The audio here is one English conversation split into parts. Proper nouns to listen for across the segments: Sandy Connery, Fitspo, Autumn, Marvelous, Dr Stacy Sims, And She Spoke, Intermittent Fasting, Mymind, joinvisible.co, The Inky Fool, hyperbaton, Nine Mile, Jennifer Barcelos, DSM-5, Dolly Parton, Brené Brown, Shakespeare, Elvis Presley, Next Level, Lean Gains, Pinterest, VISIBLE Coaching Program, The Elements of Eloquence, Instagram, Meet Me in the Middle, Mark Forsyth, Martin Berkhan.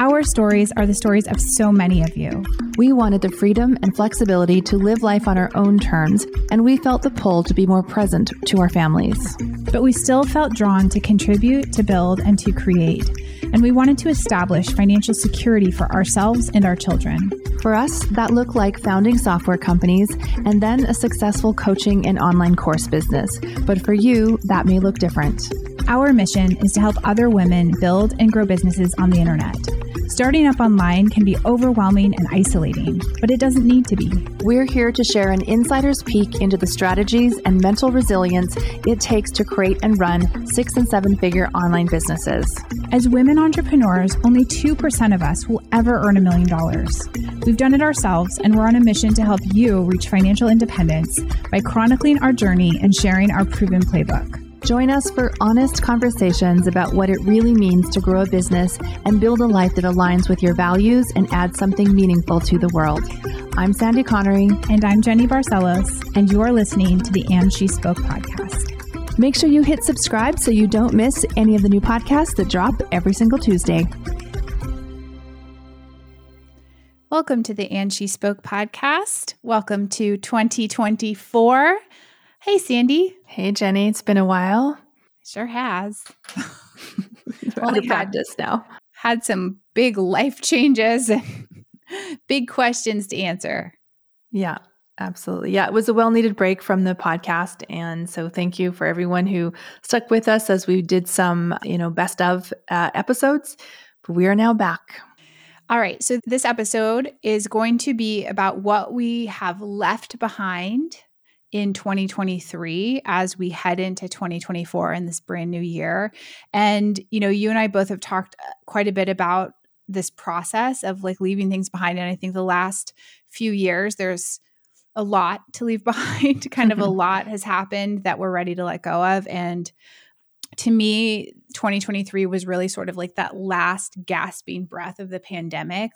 Our stories are the stories of so many of you. We wanted the freedom and flexibility to live life on our own terms, and we felt the pull to be more present to our families. But we still felt drawn to contribute, to build, and to create. And we wanted to establish financial security for ourselves and our children. For us, that looked like founding software companies and then a successful coaching and online course business. But for you, that may look different. Our mission is to help other women build and grow businesses on the internet. Starting up online can be overwhelming and isolating, but it doesn't need to be. We're here to share an insider's peek into the strategies and mental resilience it takes to create and run 6- and 7-figure online businesses. As women entrepreneurs, only 2% of us will ever earn $1 million. We've done it ourselves, and we're on a mission to help you reach financial independence by chronicling our journey and sharing our proven playbook. Join us for honest conversations about what it really means to grow a business and build a life that aligns with your values and adds something meaningful to the world. I'm Sandy Connery. And I'm Jenny Barcelos. And you're listening to the And She Spoke podcast. Make sure you hit subscribe so you don't miss any of the new podcasts that drop every single Tuesday. Welcome to the And She Spoke podcast. Welcome to 2024. Hey, Sandy. Hey, Jenny. It's been a while. It sure has. Only had just now. Had some big life changes, big questions to answer. Yeah, absolutely. Yeah, it was a well-needed break from the podcast. And so thank you for everyone who stuck with us as we did some, best of episodes. But we are now back. All right. So this episode is going to be about what we have left behind in 2023 as we head into 2024 in this brand new year. And, you and I both have talked quite a bit about this process of leaving things behind. And I think the last few years, there's a lot to leave behind, kind of a lot has happened that we're ready to let go of. And to me, 2023 was really sort of that last gasping breath of the pandemic,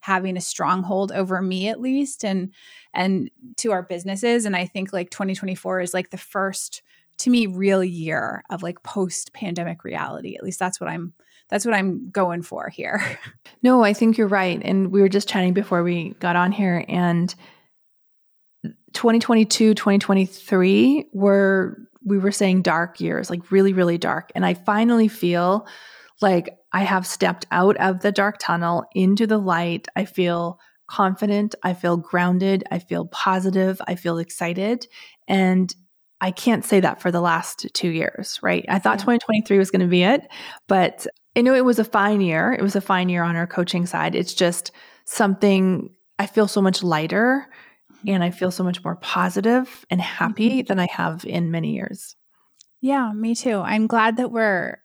having a stronghold over me at least and to our businesses. And I think 2024 is the first, to me, real year of post-pandemic reality. At least that's what I'm going for here. No, I think you're right. And we were just chatting before we got on here, and 2022, 2023 we were saying dark years, really, really dark. And I finally feel I have stepped out of the dark tunnel into the light. I feel confident. I feel grounded. I feel positive. I feel excited. And I can't say that for the last 2 years, right? I thought 2023 was going to be it, but I know it was a fine year. It was a fine year on our coaching side. It's just something, I feel so much lighter and I feel so much more positive and happy than I have in many years. Yeah, me too. I'm glad that we're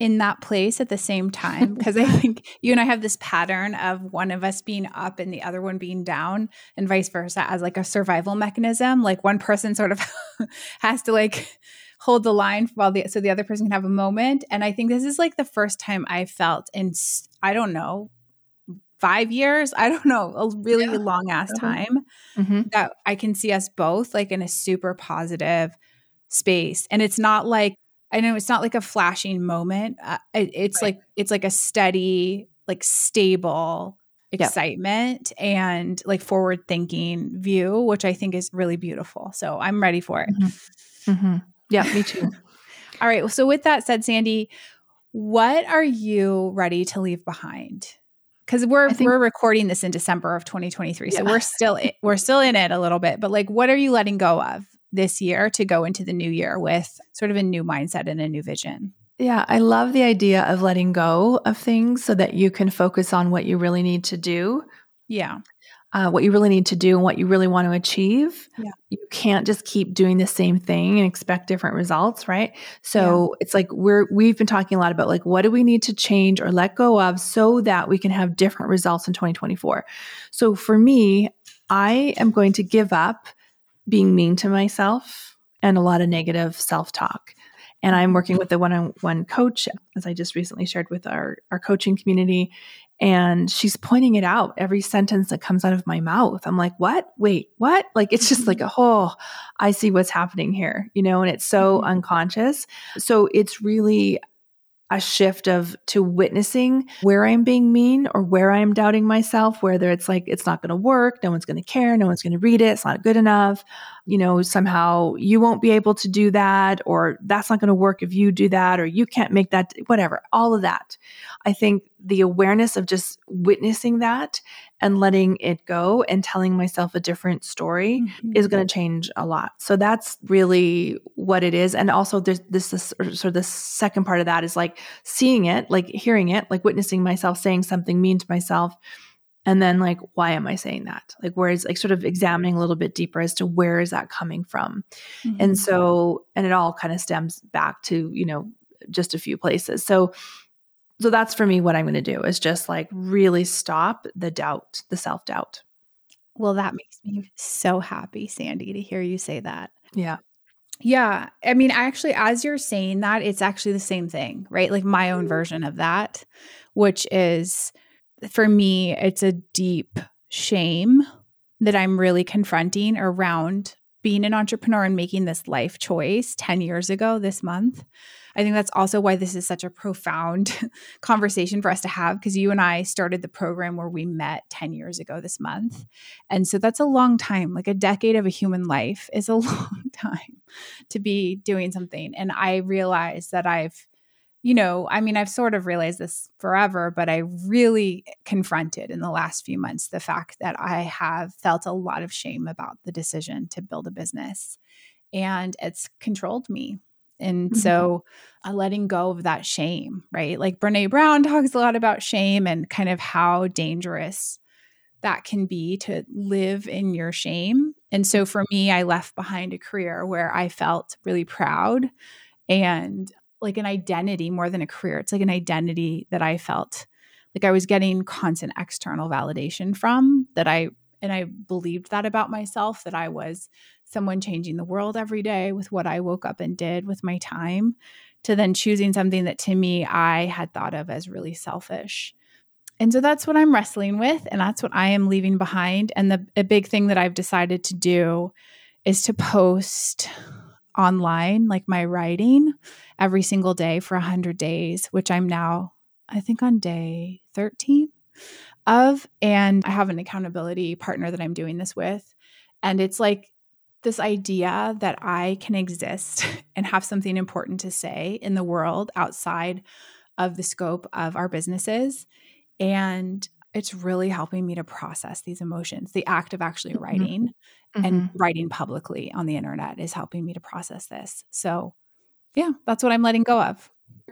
in that place at the same time, because I think you and I have this pattern of one of us being up and the other one being down, and vice versa, as a survival mechanism. One person sort of has to hold the line while so the other person can have a moment. And I think this is the first time I felt in, 5 years, a really long ass time that I can see us both in a super positive space. And it's not a flashing moment. It's right. It's a steady, stable excitement and forward thinking view, which I think is really beautiful. So I'm ready for it. Yeah, me too. All right. So with that said, Sandy, what are you ready to leave behind? Because we're recording this in December of 2023, so we're still in it a little bit. But what are you letting go of this year to go into the new year with sort of a new mindset and a new vision? Yeah, I love the idea of letting go of things so that you can focus on what you really need to do. Yeah. What you really need to do and what you really want to achieve. Yeah. You can't just keep doing the same thing and expect different results, right? So it's we've been talking a lot about what do we need to change or let go of so that we can have different results in 2024. So for me, I am going to give up being mean to myself and a lot of negative self-talk. And I'm working with a one-on-one coach, as I just recently shared with our coaching community. And she's pointing it out every sentence that comes out of my mouth. I'm like, what? Wait, what? Like, it's just like, I see what's happening here, you know, and it's so unconscious. So it's really a shift to witnessing where I'm being mean or where I'm doubting myself, whether it's like, it's not going to work. No one's going to care. No one's going to read it. It's not good enough. You know, somehow you won't be able to do that, or that's not going to work if you do that, or you can't make that, whatever, all of that. I think the awareness of just witnessing that and letting it go and telling myself a different story is going to change a lot. So that's really what it is. And also there's the second part of that is like seeing it, like hearing it, like witnessing myself saying something mean to myself. And then like, why am I saying that? Like, where is like sort of examining a little bit deeper as to where is that coming from? Mm-hmm. And so, and it all kind of stems back to, you know, just a few places. So that's for me what I'm going to do is just like really stop the doubt, the self-doubt. Well, that makes me so happy, Sandy, to hear you say that. Yeah. Yeah. I mean, actually, as you're saying that, it's actually the same thing, right? Like my own version of that, which is, for me, it's a deep shame that I'm really confronting around being an entrepreneur and making this life choice 10 years ago this month. I think that's also why this is such a profound conversation for us to have, because you and I started the program where we met 10 years ago this month. And so that's a long time, like a decade of a human life is a long time to be doing something. And I realized that I've sort of realized this forever, but I really confronted in the last few months the fact that I have felt a lot of shame about the decision to build a business, and it's controlled me. And so letting go of that shame, right? Like Brené Brown talks a lot about shame and kind of how dangerous that can be to live in your shame. And so for me, I left behind a career where I felt really proud and like an identity more than a career. It's like an identity that I felt like I was getting constant external validation from, and I believed that about myself, that I was someone changing the world every day with what I woke up and did with my time, to then choosing something that to me I had thought of as really selfish. And so that's what I'm wrestling with, and that's what I am leaving behind. And a big thing that I've decided to do is to post online, like my writing, every single day for 100 days, which I'm now, I think, on day 13 of. And I have an accountability partner that I'm doing this with. And it's like this idea that I can exist and have something important to say in the world outside of the scope of our businesses. And it's really helping me to process these emotions. The act of actually writing and writing publicly on the internet is helping me to process this. So yeah, that's what I'm letting go of.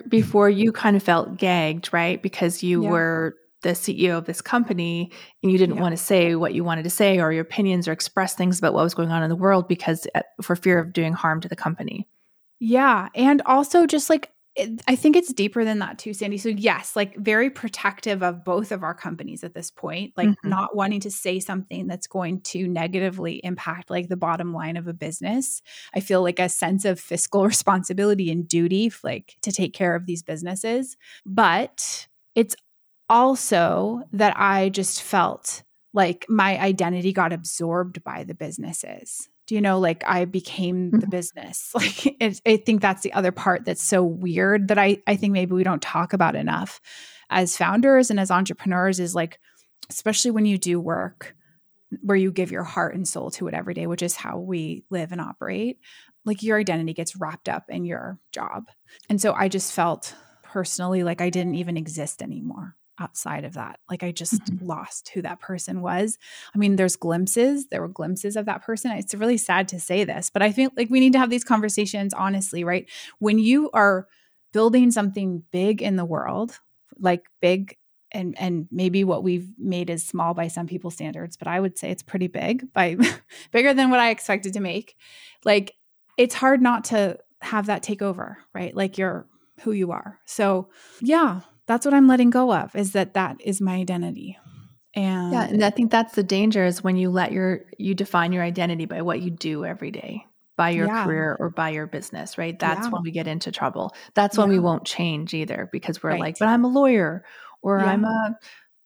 Before, you kind of felt gagged, right? Because you were the CEO of this company and you didn't want to say what you wanted to say, or your opinions, or express things about what was going on in the world because for fear of doing harm to the company. Yeah. And also just like, I think it's deeper than that too, Sandy. So yes, like very protective of both of our companies at this point, like not wanting to say something that's going to negatively impact like the bottom line of a business. I feel like a sense of fiscal responsibility and duty, like to take care of these businesses. But it's also that I just felt like my identity got absorbed by the businesses. Do you know, like I became the business. Like I think that's the other part that's so weird that I think maybe we don't talk about enough as founders and as entrepreneurs, is like, especially when you do work where you give your heart and soul to it every day, which is how we live and operate, like your identity gets wrapped up in your job. And so I just felt personally like I didn't even exist anymore outside of that. Like I just lost who that person was. I mean, there were glimpses of that person. It's really sad to say this, but I think like we need to have these conversations honestly, right? When you are building something big in the world, like big and maybe what we've made is small by some people's standards, but I would say it's pretty big, by bigger than what I expected to make. Like it's hard not to have that take over, right? Like you're who you are. So yeah, that's what I'm letting go of, is that is my identity. And yeah, and I think that's the danger is when you let you define your identity by what you do every day, by your career or by your business, right? That's when we get into trouble. That's when we won't change either, because we're like, but I'm a lawyer, or I'm a,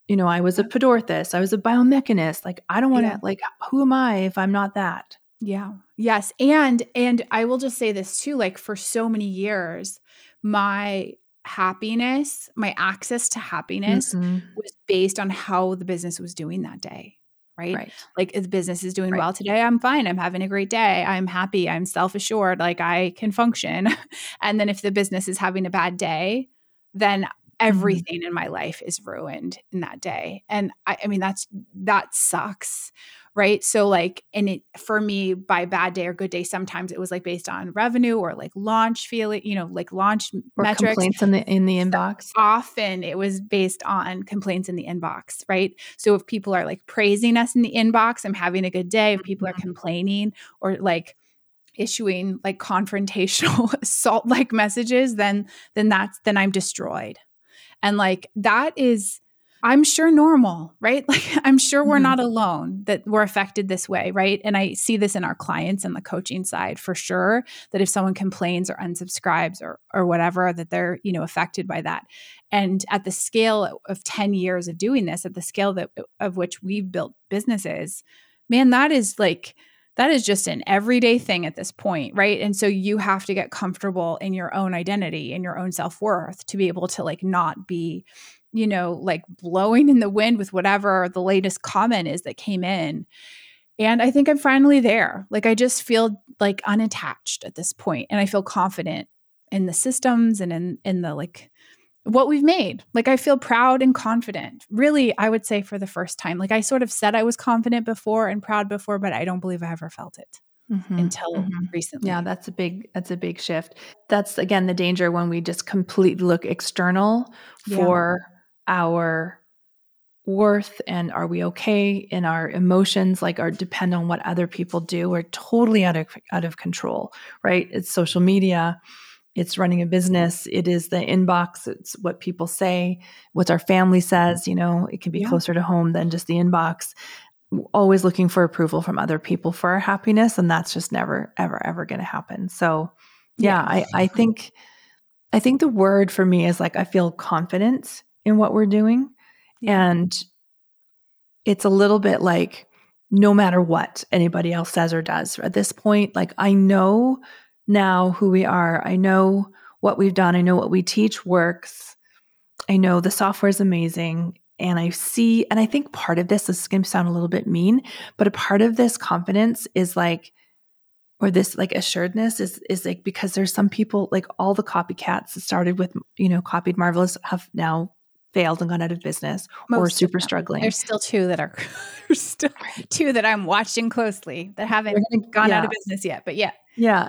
you know, I was a podorthist, I was a biomechanist. Like, I don't want to, like, who am I if I'm not that? Yeah. Yes. And I will just say this too, like, for so many years, my happiness, my access to happiness was based on how the business was doing that day. Right. Like, if the business is doing well today, I'm fine. I'm having a great day. I'm happy. I'm self-assured. Like, I can function. And then if the business is having a bad day, then everything in my life is ruined in that day. And I mean, that sucks. Right. So, like, and it, for me, by bad day or good day, sometimes it was like based on revenue or like launch feeling, you know, like launch or metrics. Complaints in the inbox. Often it was based on complaints in the inbox. Right. So if people are like praising us in the inbox, I'm having a good day. If people are complaining or like issuing like confrontational assault like messages, then I'm destroyed. And like, that is, I'm sure, normal, right? Like, I'm sure we're not alone that we're affected this way, right? And I see this in our clients and the coaching side for sure, that if someone complains or unsubscribes or whatever, that they're, you know, affected by that. And at the scale of 10 years of doing this, at the scale of which we've built businesses, man, that is just an everyday thing at this point, right? And so you have to get comfortable in your own identity and your own self-worth to be able to, like, not be, you know, like, blowing in the wind with whatever the latest comment is that came in. And I think I'm finally there. Like, I just feel like unattached at this point, and I feel confident in the systems and in the, like, what we've made. Like, I feel proud and confident, really, I would say, for the first time. Like, I sort of said I was confident before and proud before, but I don't believe I ever felt it until recently. Yeah. That's a big shift. That's, again, the danger when we just completely look external for our worth and are we okay, and our emotions, like, are depend on what other people do. We're totally out of control, right? It's social media. It's running a business. It is the inbox. It's what people say, what our family says. You know, it can be closer to home than just the inbox. Always looking for approval from other people for our happiness. And that's just never, ever, ever going to happen. So I think the word for me is, like, I feel confident in what we're doing. Yeah. And it's a little bit like, no matter what anybody else says or does at this point, like, I know now who we are. I know what we've done. I know what we teach works. I know the software is amazing. And I see, and I think part of this is going to sound a little bit mean, but a part of this confidence is like, or this like assuredness is like, because there's some people, like, all the copycats that started with, you know, copied Marvelous have now failed and gone out of business. Most or super struggling. There's still two that I'm watching closely that haven't gone out of business yet, but yeah.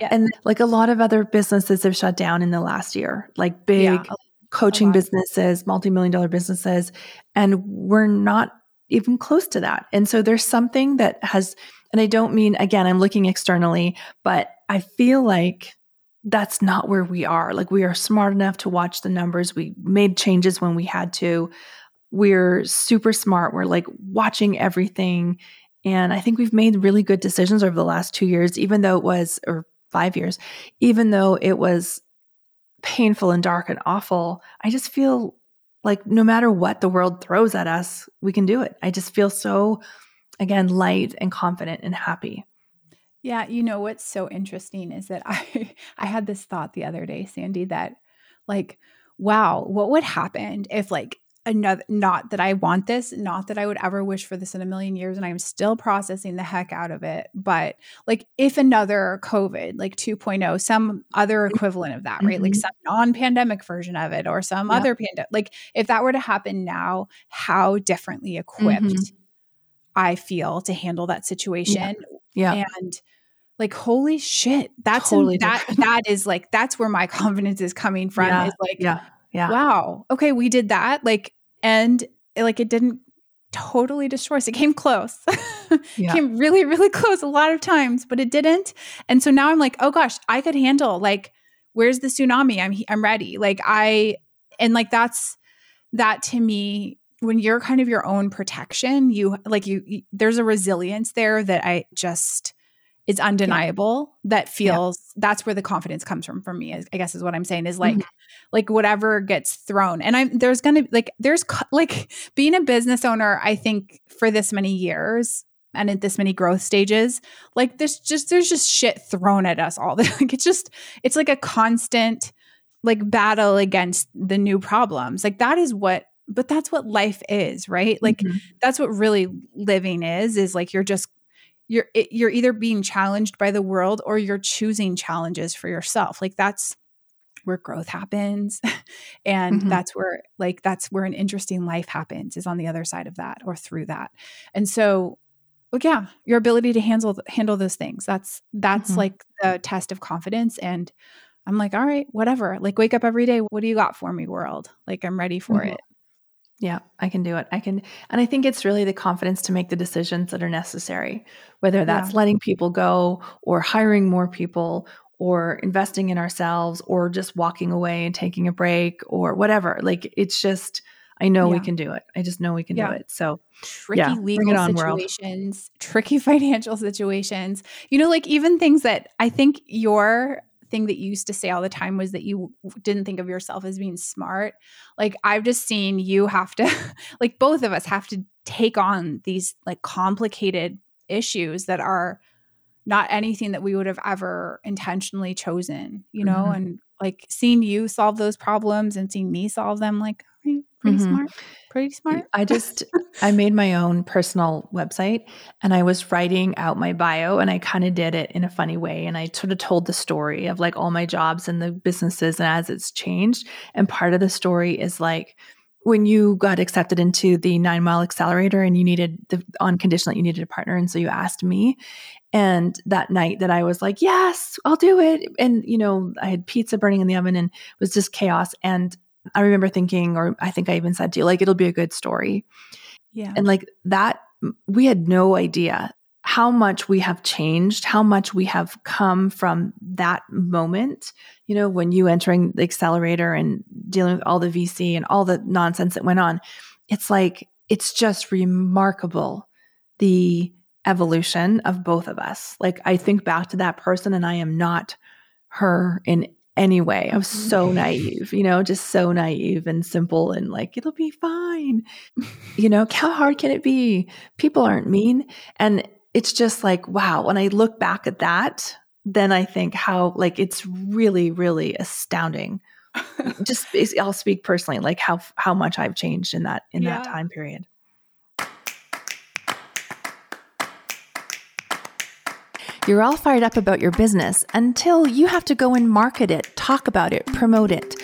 And like a lot of other businesses have shut down in the last year, like big coaching businesses, multi-million-dollar businesses. And we're not even close to that. And so there's something that has, and I don't mean, again, I'm looking externally, but I feel like that's not where we are. Like, we are smart enough to watch the numbers. We made changes when we had to. We're super smart. We're like watching everything. And I think we've made really good decisions over the last 2 years, even though it was, or 5 years, even though it was painful and dark and awful. I just feel like no matter what the world throws at us, we can do it. I just feel so, again, light and confident and happy. Yeah. You know, what's so interesting is that I had this thought the other day, Sandy, that, like, wow, what would happen if, like, another, not that I want this, not that I would ever wish for this in a million years, and I'm still processing the heck out of it. But, like, if another COVID, like 2.0, some other equivalent of that, right? Like some non-pandemic version of it, or some other pandemic, like, if that were to happen now, how differently equipped I feel to handle that situation. Yeah. And, like, holy shit, that's totally that is like, that's where my confidence is coming from. Yeah, is like, wow, okay, we did that. Like, and like, it didn't totally destroy us. It came close. It came really, really close a lot of times, but it didn't. And so now I'm like, oh gosh, I could handle, like, where's the tsunami? I'm ready. Like, and like, that to me when you're kind of your own protection, you there's a resilience there that it's undeniable. Yeah. That feels, that's where the confidence comes from for me, I guess is what I'm saying, is like, mm-hmm. like whatever gets thrown. And there's being a business owner, I think for this many years and at this many growth stages, like there's just shit thrown at us all. Like it's like a constant like battle against the new problems. Like but that's what life is, right? Like mm-hmm. that's what really living is like you're either being challenged by the world or you're choosing challenges for yourself. Like that's where growth happens. And mm-hmm. that's where an interesting life happens, is on the other side of that or through that. And so, your ability to handle those things. That's mm-hmm. like the test of confidence. And I'm like, all right, whatever, like wake up every day. What do you got for me, world? Like I'm ready for mm-hmm. it. Yeah, I can do it. And I think it's really the confidence to make the decisions that are necessary, whether that's letting people go or hiring more people or investing in ourselves or just walking away and taking a break or whatever. Like it's just, I know we can do it. I just know we can do it. So tricky legal situations, tricky financial situations, like even things that I think your thing that you used to say all the time was that you didn't think of yourself as being smart. Like I've just seen you have to, like both of us have to take on these like complicated issues that are not anything that we would have ever intentionally chosen, mm-hmm. and like seeing you solve those problems and seeing me solve them, like pretty mm-hmm. smart, pretty smart. I made my own personal website and I was writing out my bio and I kind of did it in a funny way. And I sort of told the story of like all my jobs and the businesses and as it's changed. And part of the story is like, when you got accepted into the 9 Mile Accelerator and you needed on condition that you needed a partner. And so you asked me, and that night that I was like, yes, I'll do it. And, I had pizza burning in the oven and it was just chaos. And I remember thinking, or I think I even said to you, like, it'll be a good story. Yeah. And like that, we had no idea how much we have changed, how much we have come from that moment, when you entering the accelerator and dealing with all the VC and all the nonsense that went on. It's like, it's just remarkable, the evolution of both of us. Like I think back to that person and I am not her in anyway. I was so naive, just so naive and simple and like, it'll be fine. How hard can it be? People aren't mean. And it's just like, wow. When I look back at that, then I think how like, it's really, really astounding. Just I'll speak personally, like how much I've changed in that time period. You're all fired up about your business until you have to go and market it, talk about it, promote it.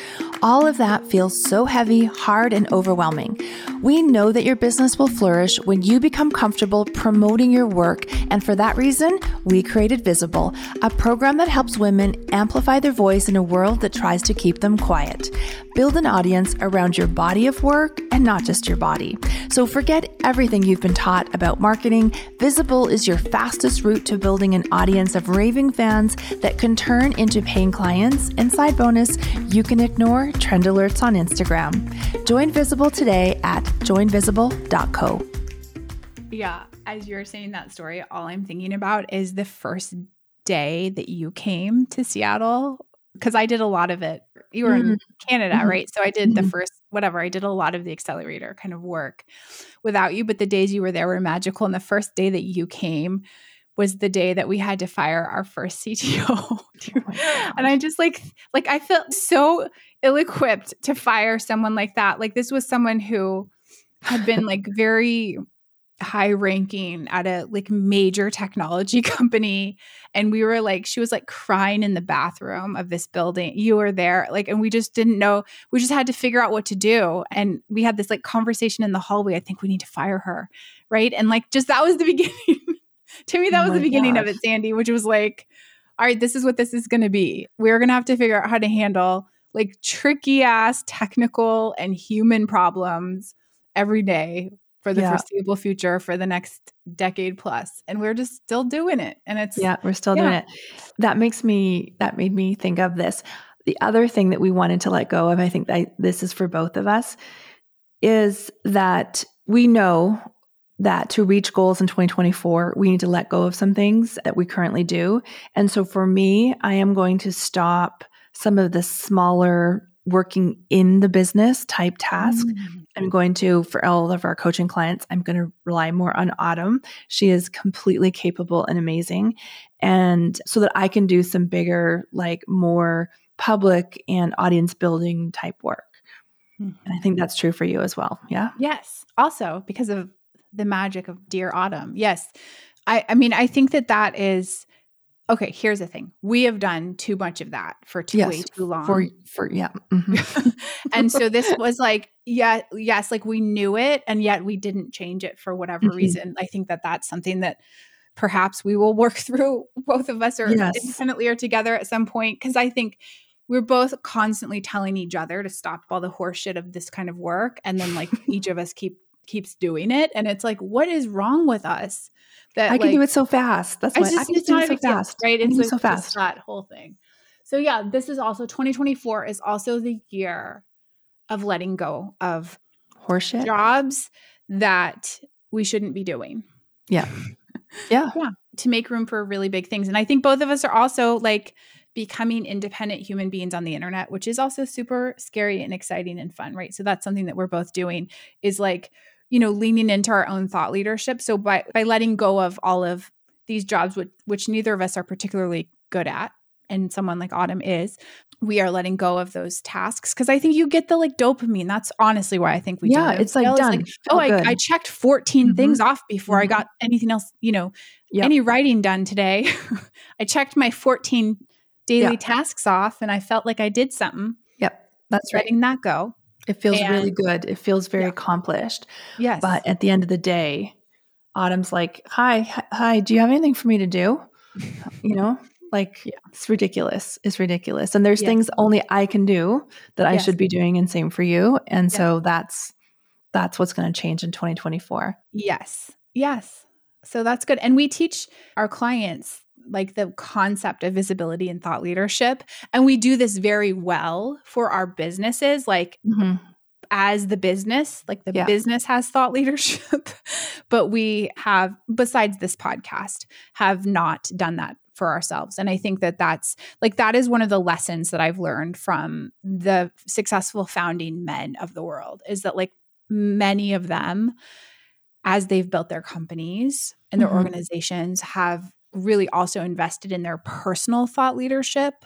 All of that feels so heavy, hard, and overwhelming. We know that your business will flourish when you become comfortable promoting your work. And for that reason, we created VISIBLE, a program that helps women amplify their voice in a world that tries to keep them quiet. Build an audience around your body of work and not just your body. So forget everything you've been taught about marketing. VISIBLE is your fastest route to building an audience of raving fans that can turn into paying clients. And side bonus, you can ignore trend alerts on Instagram. Join VISIBLE today at joinvisible.co. Yeah, as you're saying that story, all I'm thinking about is the first day that you came to Seattle, because I did a lot of it. You were in Canada, right? So I did the first, I did a lot of the accelerator kind of work without you, but the days you were there were magical. And the first day that you came was the day that we had to fire our first CTO. And I just like I felt so ill-equipped to fire someone like that. Like this was someone who had been like very high ranking at a like major technology company. And we were like, she was like crying in the bathroom of this building. You were there. Like, and we just didn't know, we just had to figure out what to do. And we had this like conversation in the hallway. I think we need to fire her. Right. And like, just, that was the beginning. To me, that was the beginning of it, Sandy, which was like, all right, this is what this is going to be. We're going to have to figure out how to handle like tricky ass technical and human problems every day for the foreseeable future for the next decade plus. And we're just still doing it. And it's we're still doing it. That made me think of this. The other thing that we wanted to let go of, I think that this is for both of us, is that we know that to reach goals in 2024, we need to let go of some things that we currently do. And so for me, I am going to stop some of the smaller working in the business type task. Mm-hmm. I'm going to, for all of our coaching clients, I'm going to rely more on Autumn. She is completely capable and amazing. And so that I can do some bigger, like more public and audience building type work. Mm-hmm. And I think that's true for you as well. Yeah. Yes. Also because of the magic of Dear Autumn. Yes. I mean, I think that is, okay, here's the thing. We have done too much of that for way too long. Yeah. Mm-hmm. And so this was like, yes, like we knew it and yet we didn't change it for whatever mm-hmm. reason. I think that's something that perhaps we will work through, both of us, or independently or together at some point. Because I think we're both constantly telling each other to stop all the horseshit of this kind of work. And then like each of us keeps doing it. And it's like, what is wrong with us? That I can do it so fast. That's why I can do it so fast. Right? It's so fast. That whole thing. So yeah, this is also 2024 is also the year of letting go of horseshit jobs that we shouldn't be doing. Yeah. To make room for really big things. And I think both of us are also like becoming independent human beings on the internet, which is also super scary and exciting and fun, right? So that's something that we're both doing, is like, you know, leaning into our own thought leadership. So by letting go of all of these jobs, which neither of us are particularly good at, and someone like Autumn is, we are letting go of those tasks. Because I think you get the like dopamine. That's honestly why I think we do. Yeah, it's like done. Like, I checked 14 mm-hmm. things off before mm-hmm. I got anything else, you know, any writing done today. I checked my 14 daily tasks off and I felt like I did something. Yep, that's right. Letting that go. It feels really good. It feels very accomplished. Yes. But at the end of the day, Autumn's like, hi, do you have anything for me to do? You know, like it's ridiculous. It's ridiculous. And there's things only I can do that I should be doing, and same for you. And so that's what's going to change in 2024. Yes. So that's good. And we teach our clients like the concept of visibility and thought leadership. And we do this very well for our businesses, like mm-hmm. as the business, like the business has thought leadership, but we have, besides this podcast, have not done that for ourselves. And I think that's like, that is one of the lessons that I've learned from the successful founding men of the world, is that like many of them, as they've built their companies and their mm-hmm. organizations, have really also invested in their personal thought leadership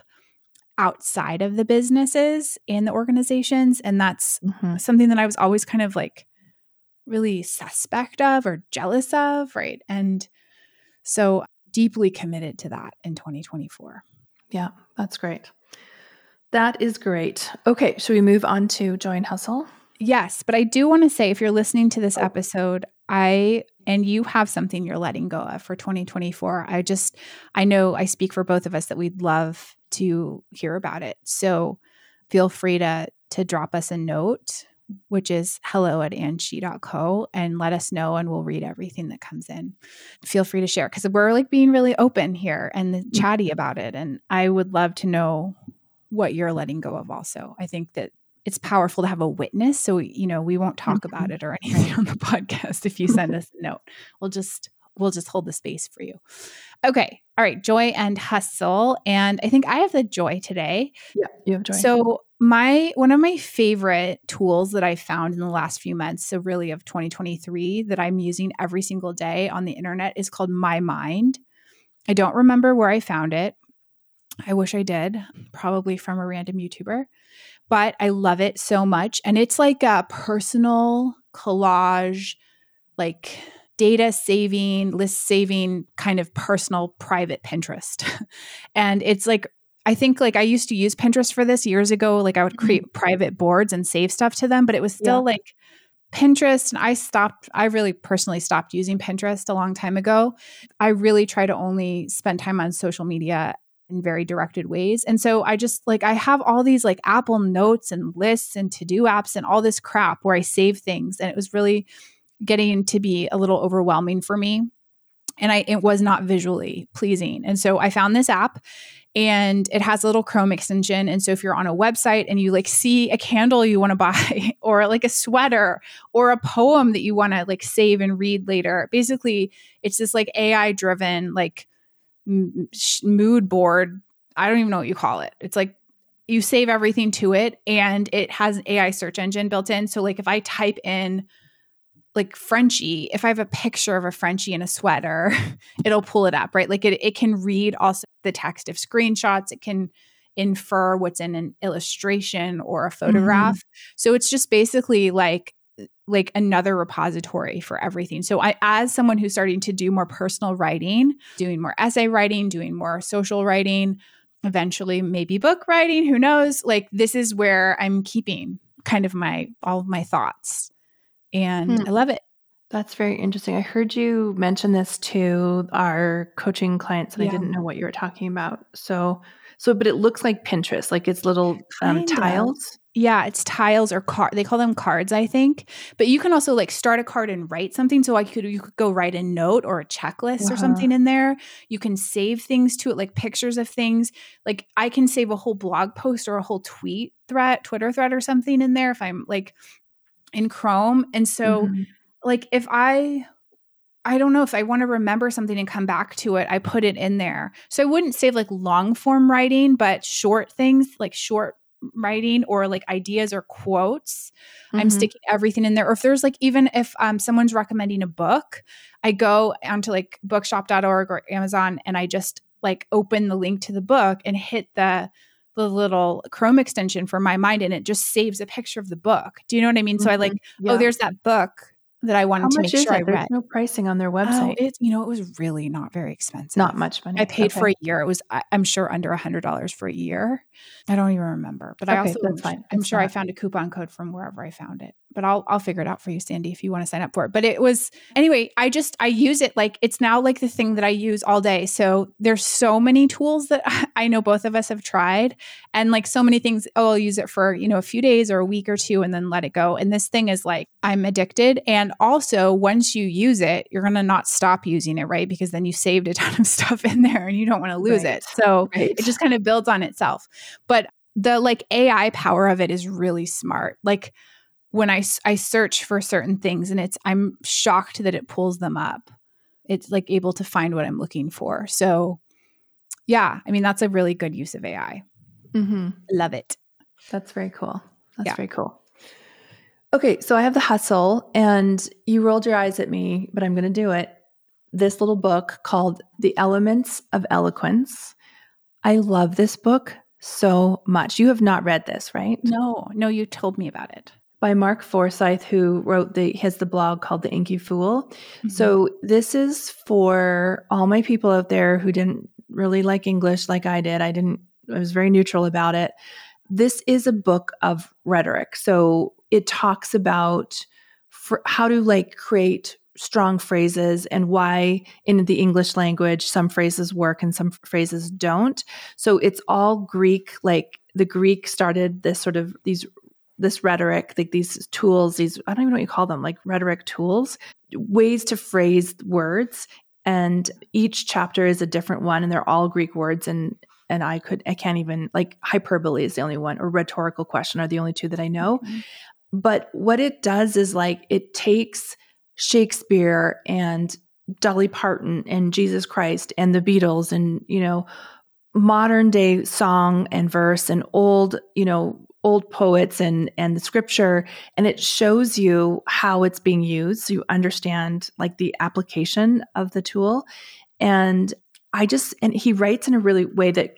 outside of the businesses and the organizations. And that's mm-hmm. something that I was always kind of like really suspect of or jealous of, right? And so deeply committed to that in 2024. Yeah, that's great. That is great. Okay, should we move on to Joy and Hustle? Yes, but I do want to say, if you're listening to this episode, and you have something you're letting go of for 2024, I know I speak for both of us that we'd love to hear about it. So feel free to drop us a note, which is hello@andshe.co, and let us know, and we'll read everything that comes in. Feel free to share, because we're like being really open here and chatty about it. And I would love to know what you're letting go of also. I think that it's powerful to have a witness. So, you know, we won't talk about it or anything on the podcast. If you send us a note, we'll just hold the space for you. Okay. All right. Joy and Hustle. And I think I have the joy today. Yeah. You have joy. So one of my favorite tools that I found in the last few months, so really of 2023, that I'm using every single day on the internet, is called Mymind. I don't remember where I found it. I wish I did, probably from a random YouTuber, but I love it so much. And it's like a personal collage, like data saving, list saving kind of personal private Pinterest. And it's like, I think like I used to use Pinterest for this years ago. Like I would create mm-hmm. private boards and save stuff to them, but it was still like Pinterest. And I really personally stopped using Pinterest a long time ago. I really try to only spend time on social media in very directed ways. And so I just like, I have all these like Apple notes and lists and to-do apps and all this crap where I save things. And it was really getting to be a little overwhelming for me. And it was not visually pleasing. And so I found this app, and it has a little Chrome extension. And so if you're on a website and you like see a candle you want to buy, or like a sweater, or a poem that you want to like save and read later, basically it's this like AI driven, like mood board. I don't even know what you call it. It's like you save everything to it, and it has an AI search engine built in. So like if I type in like Frenchie, if I have a picture of a Frenchie in a sweater, it'll pull it up, right? Like it can read also the text of screenshots. It can infer what's in an illustration or a photograph. Mm-hmm. So it's just basically like another repository for everything. So I, as someone who's starting to do more personal writing, doing more essay writing, doing more social writing, eventually maybe book writing, who knows? Like this is where I'm keeping kind of all of my thoughts. And I love it. That's very interesting. I heard you mention this to our coaching clients, and I didn't know what you were talking about. So, but it looks like Pinterest, like it's little tiles. Yeah, it's tiles or cards. They call them cards, I think. But you can also like start a card and write something. So you could go write a note or a checklist or something in there. You can save things to it, like pictures of things. Like I can save a whole blog post or a whole Twitter thread or something in there if I'm like in Chrome. And so like if I don't know if I want to remember something and come back to it, I put it in there. So I wouldn't save like long form writing, but short things like short writing or like ideas or quotes, I'm sticking everything in there. Or if there's like, even if someone's recommending a book, I go onto like bookshop.org or Amazon, and I just like open the link to the book and hit the little Chrome extension for Mymind, and it just saves a picture of the book. Do you know what I mean? So I like, there's that book that I wanted to make sure I read. There's no pricing on their website. It was really not very expensive. Not much money. I paid for a year. It was, I'm sure, under $100 for a year. I don't even remember, but I also, I'm sure I found a coupon code from wherever I found it, but I'll figure it out for you, Sandy, if you want to sign up for it. But it was, anyway, I use it like, it's now like the thing that I use all day. So there's so many tools that I know both of us have tried, and like so many things, I'll use it for, a few days or a week or two and then let it go. And this thing is like, I'm addicted. And also once you use it, you're going to not stop using it, right? Because then you saved a ton of stuff in there and you don't want to lose it. So it just kind of builds on itself. But the like AI power of it is really smart. Like when I search for certain things, and I'm shocked that it pulls them up. It's like able to find what I'm looking for. So yeah, I mean, that's a really good use of AI. Mm-hmm. Love it. That's very cool. Very cool. Okay. So I have the hustle, and you rolled your eyes at me, but I'm going to do it. This little book called The Elements of Eloquence. I love this book so much. You have not read this, right? No, you told me about it. By Mark Forsyth, who wrote has the blog called The Inky Fool. Mm-hmm. So this is for all my people out there who didn't really like English like I did. I was very neutral about it. This is a book of rhetoric. So it talks about how to like create strong phrases and why in the English language some phrases work and some phrases don't. So it's all Greek, like the Greek started this sort of this rhetoric, like these tools, these, I don't even know what you call them, like rhetoric tools, ways to phrase words. And each chapter is a different one, and they're all Greek words. And I can't even, like hyperbole is the only one, or rhetorical question are the only two that I know. Mm-hmm. But what it does is like, it takes Shakespeare and Dolly Parton and Jesus Christ and the Beatles and, modern day song and verse and old, old poets and the scripture, and it shows you how it's being used. So you understand like the application of the tool. And and he writes in a really way that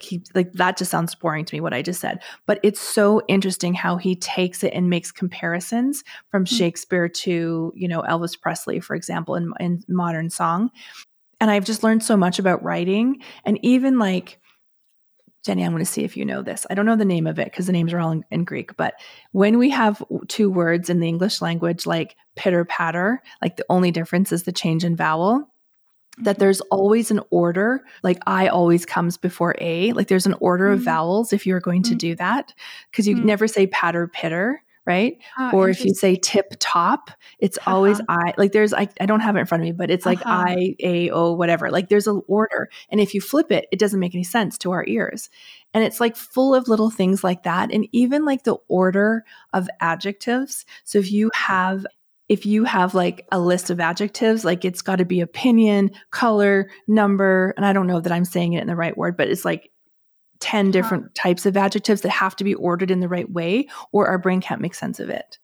that just sounds boring to me, what I just said, but it's so interesting how he takes it and makes comparisons from Shakespeare to, Elvis Presley, for example, in modern song. And I've just learned so much about writing, and even like, Jenny, I'm going to see if you know this. I don't know the name of it because the names are all in Greek, but when we have two words in the English language, like pitter-patter, like the only difference is the change in vowel, that there's always an order, like I always comes before A, like there's an order of vowels if you're going to do that, because you never say patter-pitter. right? Or if you say tip top, it's always I, like there's, I don't have it in front of me, but it's like I, A, O, whatever. Like there's an order. And if you flip it, it doesn't make any sense to our ears. And it's like full of little things like that. And even like the order of adjectives. So if you have like a list of adjectives, like it's got to be opinion, color, number, and I don't know that I'm saying it in the right word, but it's like 10 different types of adjectives that have to be ordered in the right way, or our brain can't make sense of it.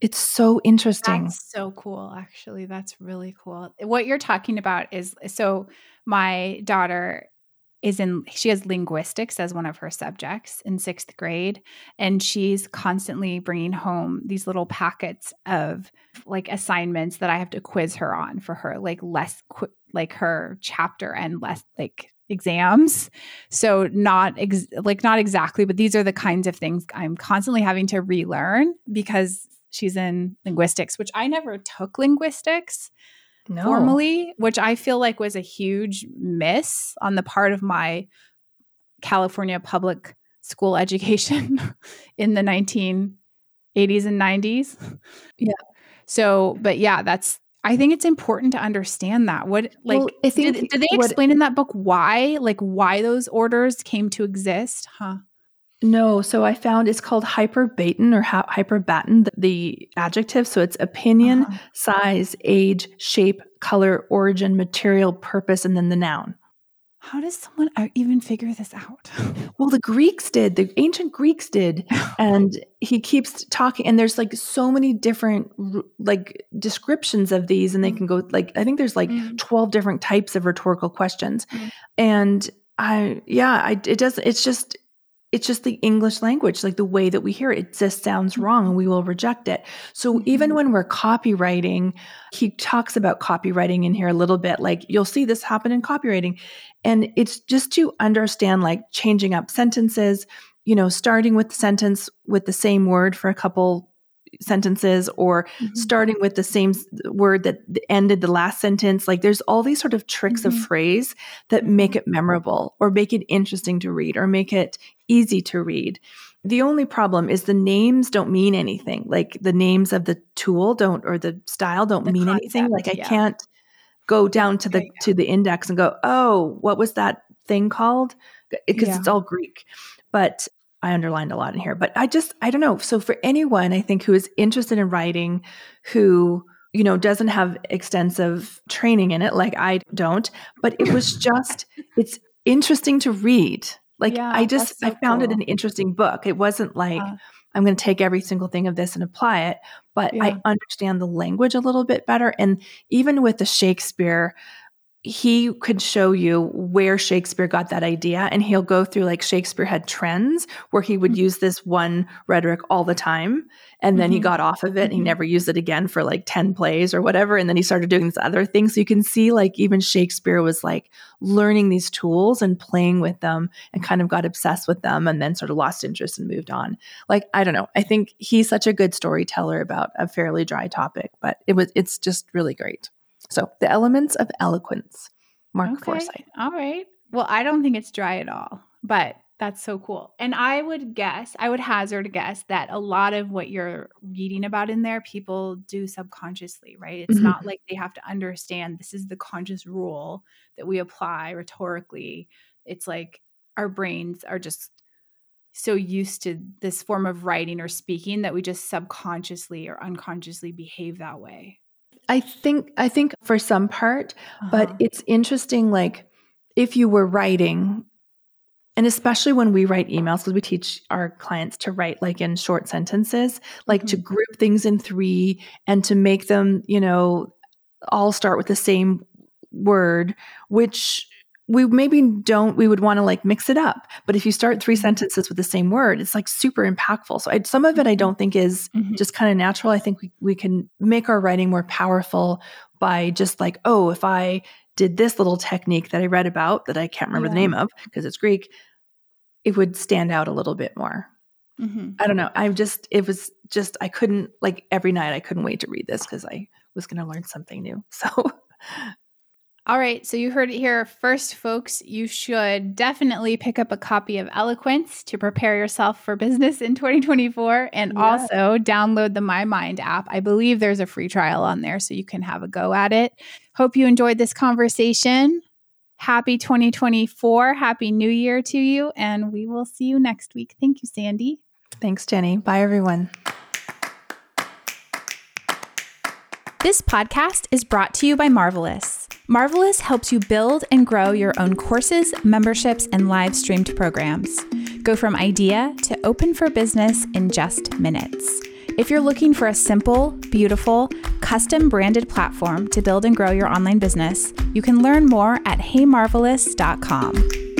It's so interesting. That's so cool, actually. That's really cool. What you're talking about is, so my daughter she has linguistics as one of her subjects in 6th grade. And she's constantly bringing home these little packets of like assignments that I have to quiz her on for her, like her chapter and less like exams. So not exactly, but these are the kinds of things I'm constantly having to relearn because she's in linguistics, which I never took linguistics. No. Formally, which I feel like was a huge miss on the part of my California public school education in the 1980s and 90s. Yeah. So, but yeah, I think it's important to understand that. Did they explain in that book why those orders came to exist? Huh? No. So I found it's called hyperbaton or hyperbaton, the adjective. So it's opinion, size, age, shape, color, origin, material, purpose, and then the noun. How does someone even figure this out? Well, the ancient Greeks did. And he keeps talking. And there's like so many different like descriptions of these. And they can go like, I think there's like 12 different types of rhetorical questions. And it's just the English language, like the way that we hear it, it just sounds wrong and we will reject it. So even when we're copywriting, he talks about copywriting in here a little bit, like you'll see this happen in copywriting. And it's just to understand like changing up sentences, you know, starting with the sentence with the same word for a couple sentences or starting with the same word that ended the last sentence. Like there's all these sort of tricks of phrase that make it memorable or make it interesting to read or make it easy to read. The only problem is the names don't mean anything. Like the names of the tool or the style don't mean anything. Like I can't go down to the index and go, oh, what was that thing called? Because it's all Greek. But I underlined a lot in here, but I don't know. So for anyone, I think, who is interested in writing, who, you know, doesn't have extensive training in it, like I don't, but it was just, it's interesting to read. Like I found it an interesting book. It wasn't like I'm going to take every single thing of this and apply it, but I understand the language a little bit better. And even with the Shakespeare, he could show you where Shakespeare got that idea. And he'll go through like Shakespeare had trends where he would use this one rhetoric all the time. And then he got off of it and he never used it again for like 10 plays or whatever. And then he started doing this other thing. So you can see like even Shakespeare was like learning these tools and playing with them and kind of got obsessed with them and then sort of lost interest and moved on. Like, I don't know. I think he's such a good storyteller about a fairly dry topic, but it's just really great. So The Elements of Eloquence, Mark Forsyth. All right. Well, I don't think it's dry at all, but that's so cool. And I would hazard a guess that a lot of what you're reading about in there, people do subconsciously, right? It's not like they have to understand this is the conscious rule that we apply rhetorically. It's like our brains are just so used to this form of writing or speaking that we just subconsciously or unconsciously behave that way. I think for some part, but it's interesting, like if you were writing, and especially when we write emails, because we teach our clients to write like in short sentences, like to group things in three and to make them, you know, all start with the same word, which we maybe don't, we would want to like mix it up. But if you start 3 sentences with the same word, it's like super impactful. So some of it I don't think is just kind of natural. I think we can make our writing more powerful by just like, oh, if I did this little technique that I read about that I can't remember the name of because it's Greek, it would stand out a little bit more. I don't know. I couldn't, like every night I couldn't wait to read this because I was going to learn something new. So All right, so you heard it here first, folks. You should definitely pick up a copy of Eloquence to prepare yourself for business in 2024 and also download the Mymind app. I believe there's a free trial on there, so you can have a go at it. Hope you enjoyed this conversation. Happy 2024. Happy New Year to you, and we will see you next week. Thank you, Sandy. Thanks, Jenny. Bye, everyone. This podcast is brought to you by Marvelous. Marvelous helps you build and grow your own courses, memberships, and live streamed programs. Go from idea to open for business in just minutes. If you're looking for a simple, beautiful, custom branded platform to build and grow your online business, you can learn more at heymarvelous.com.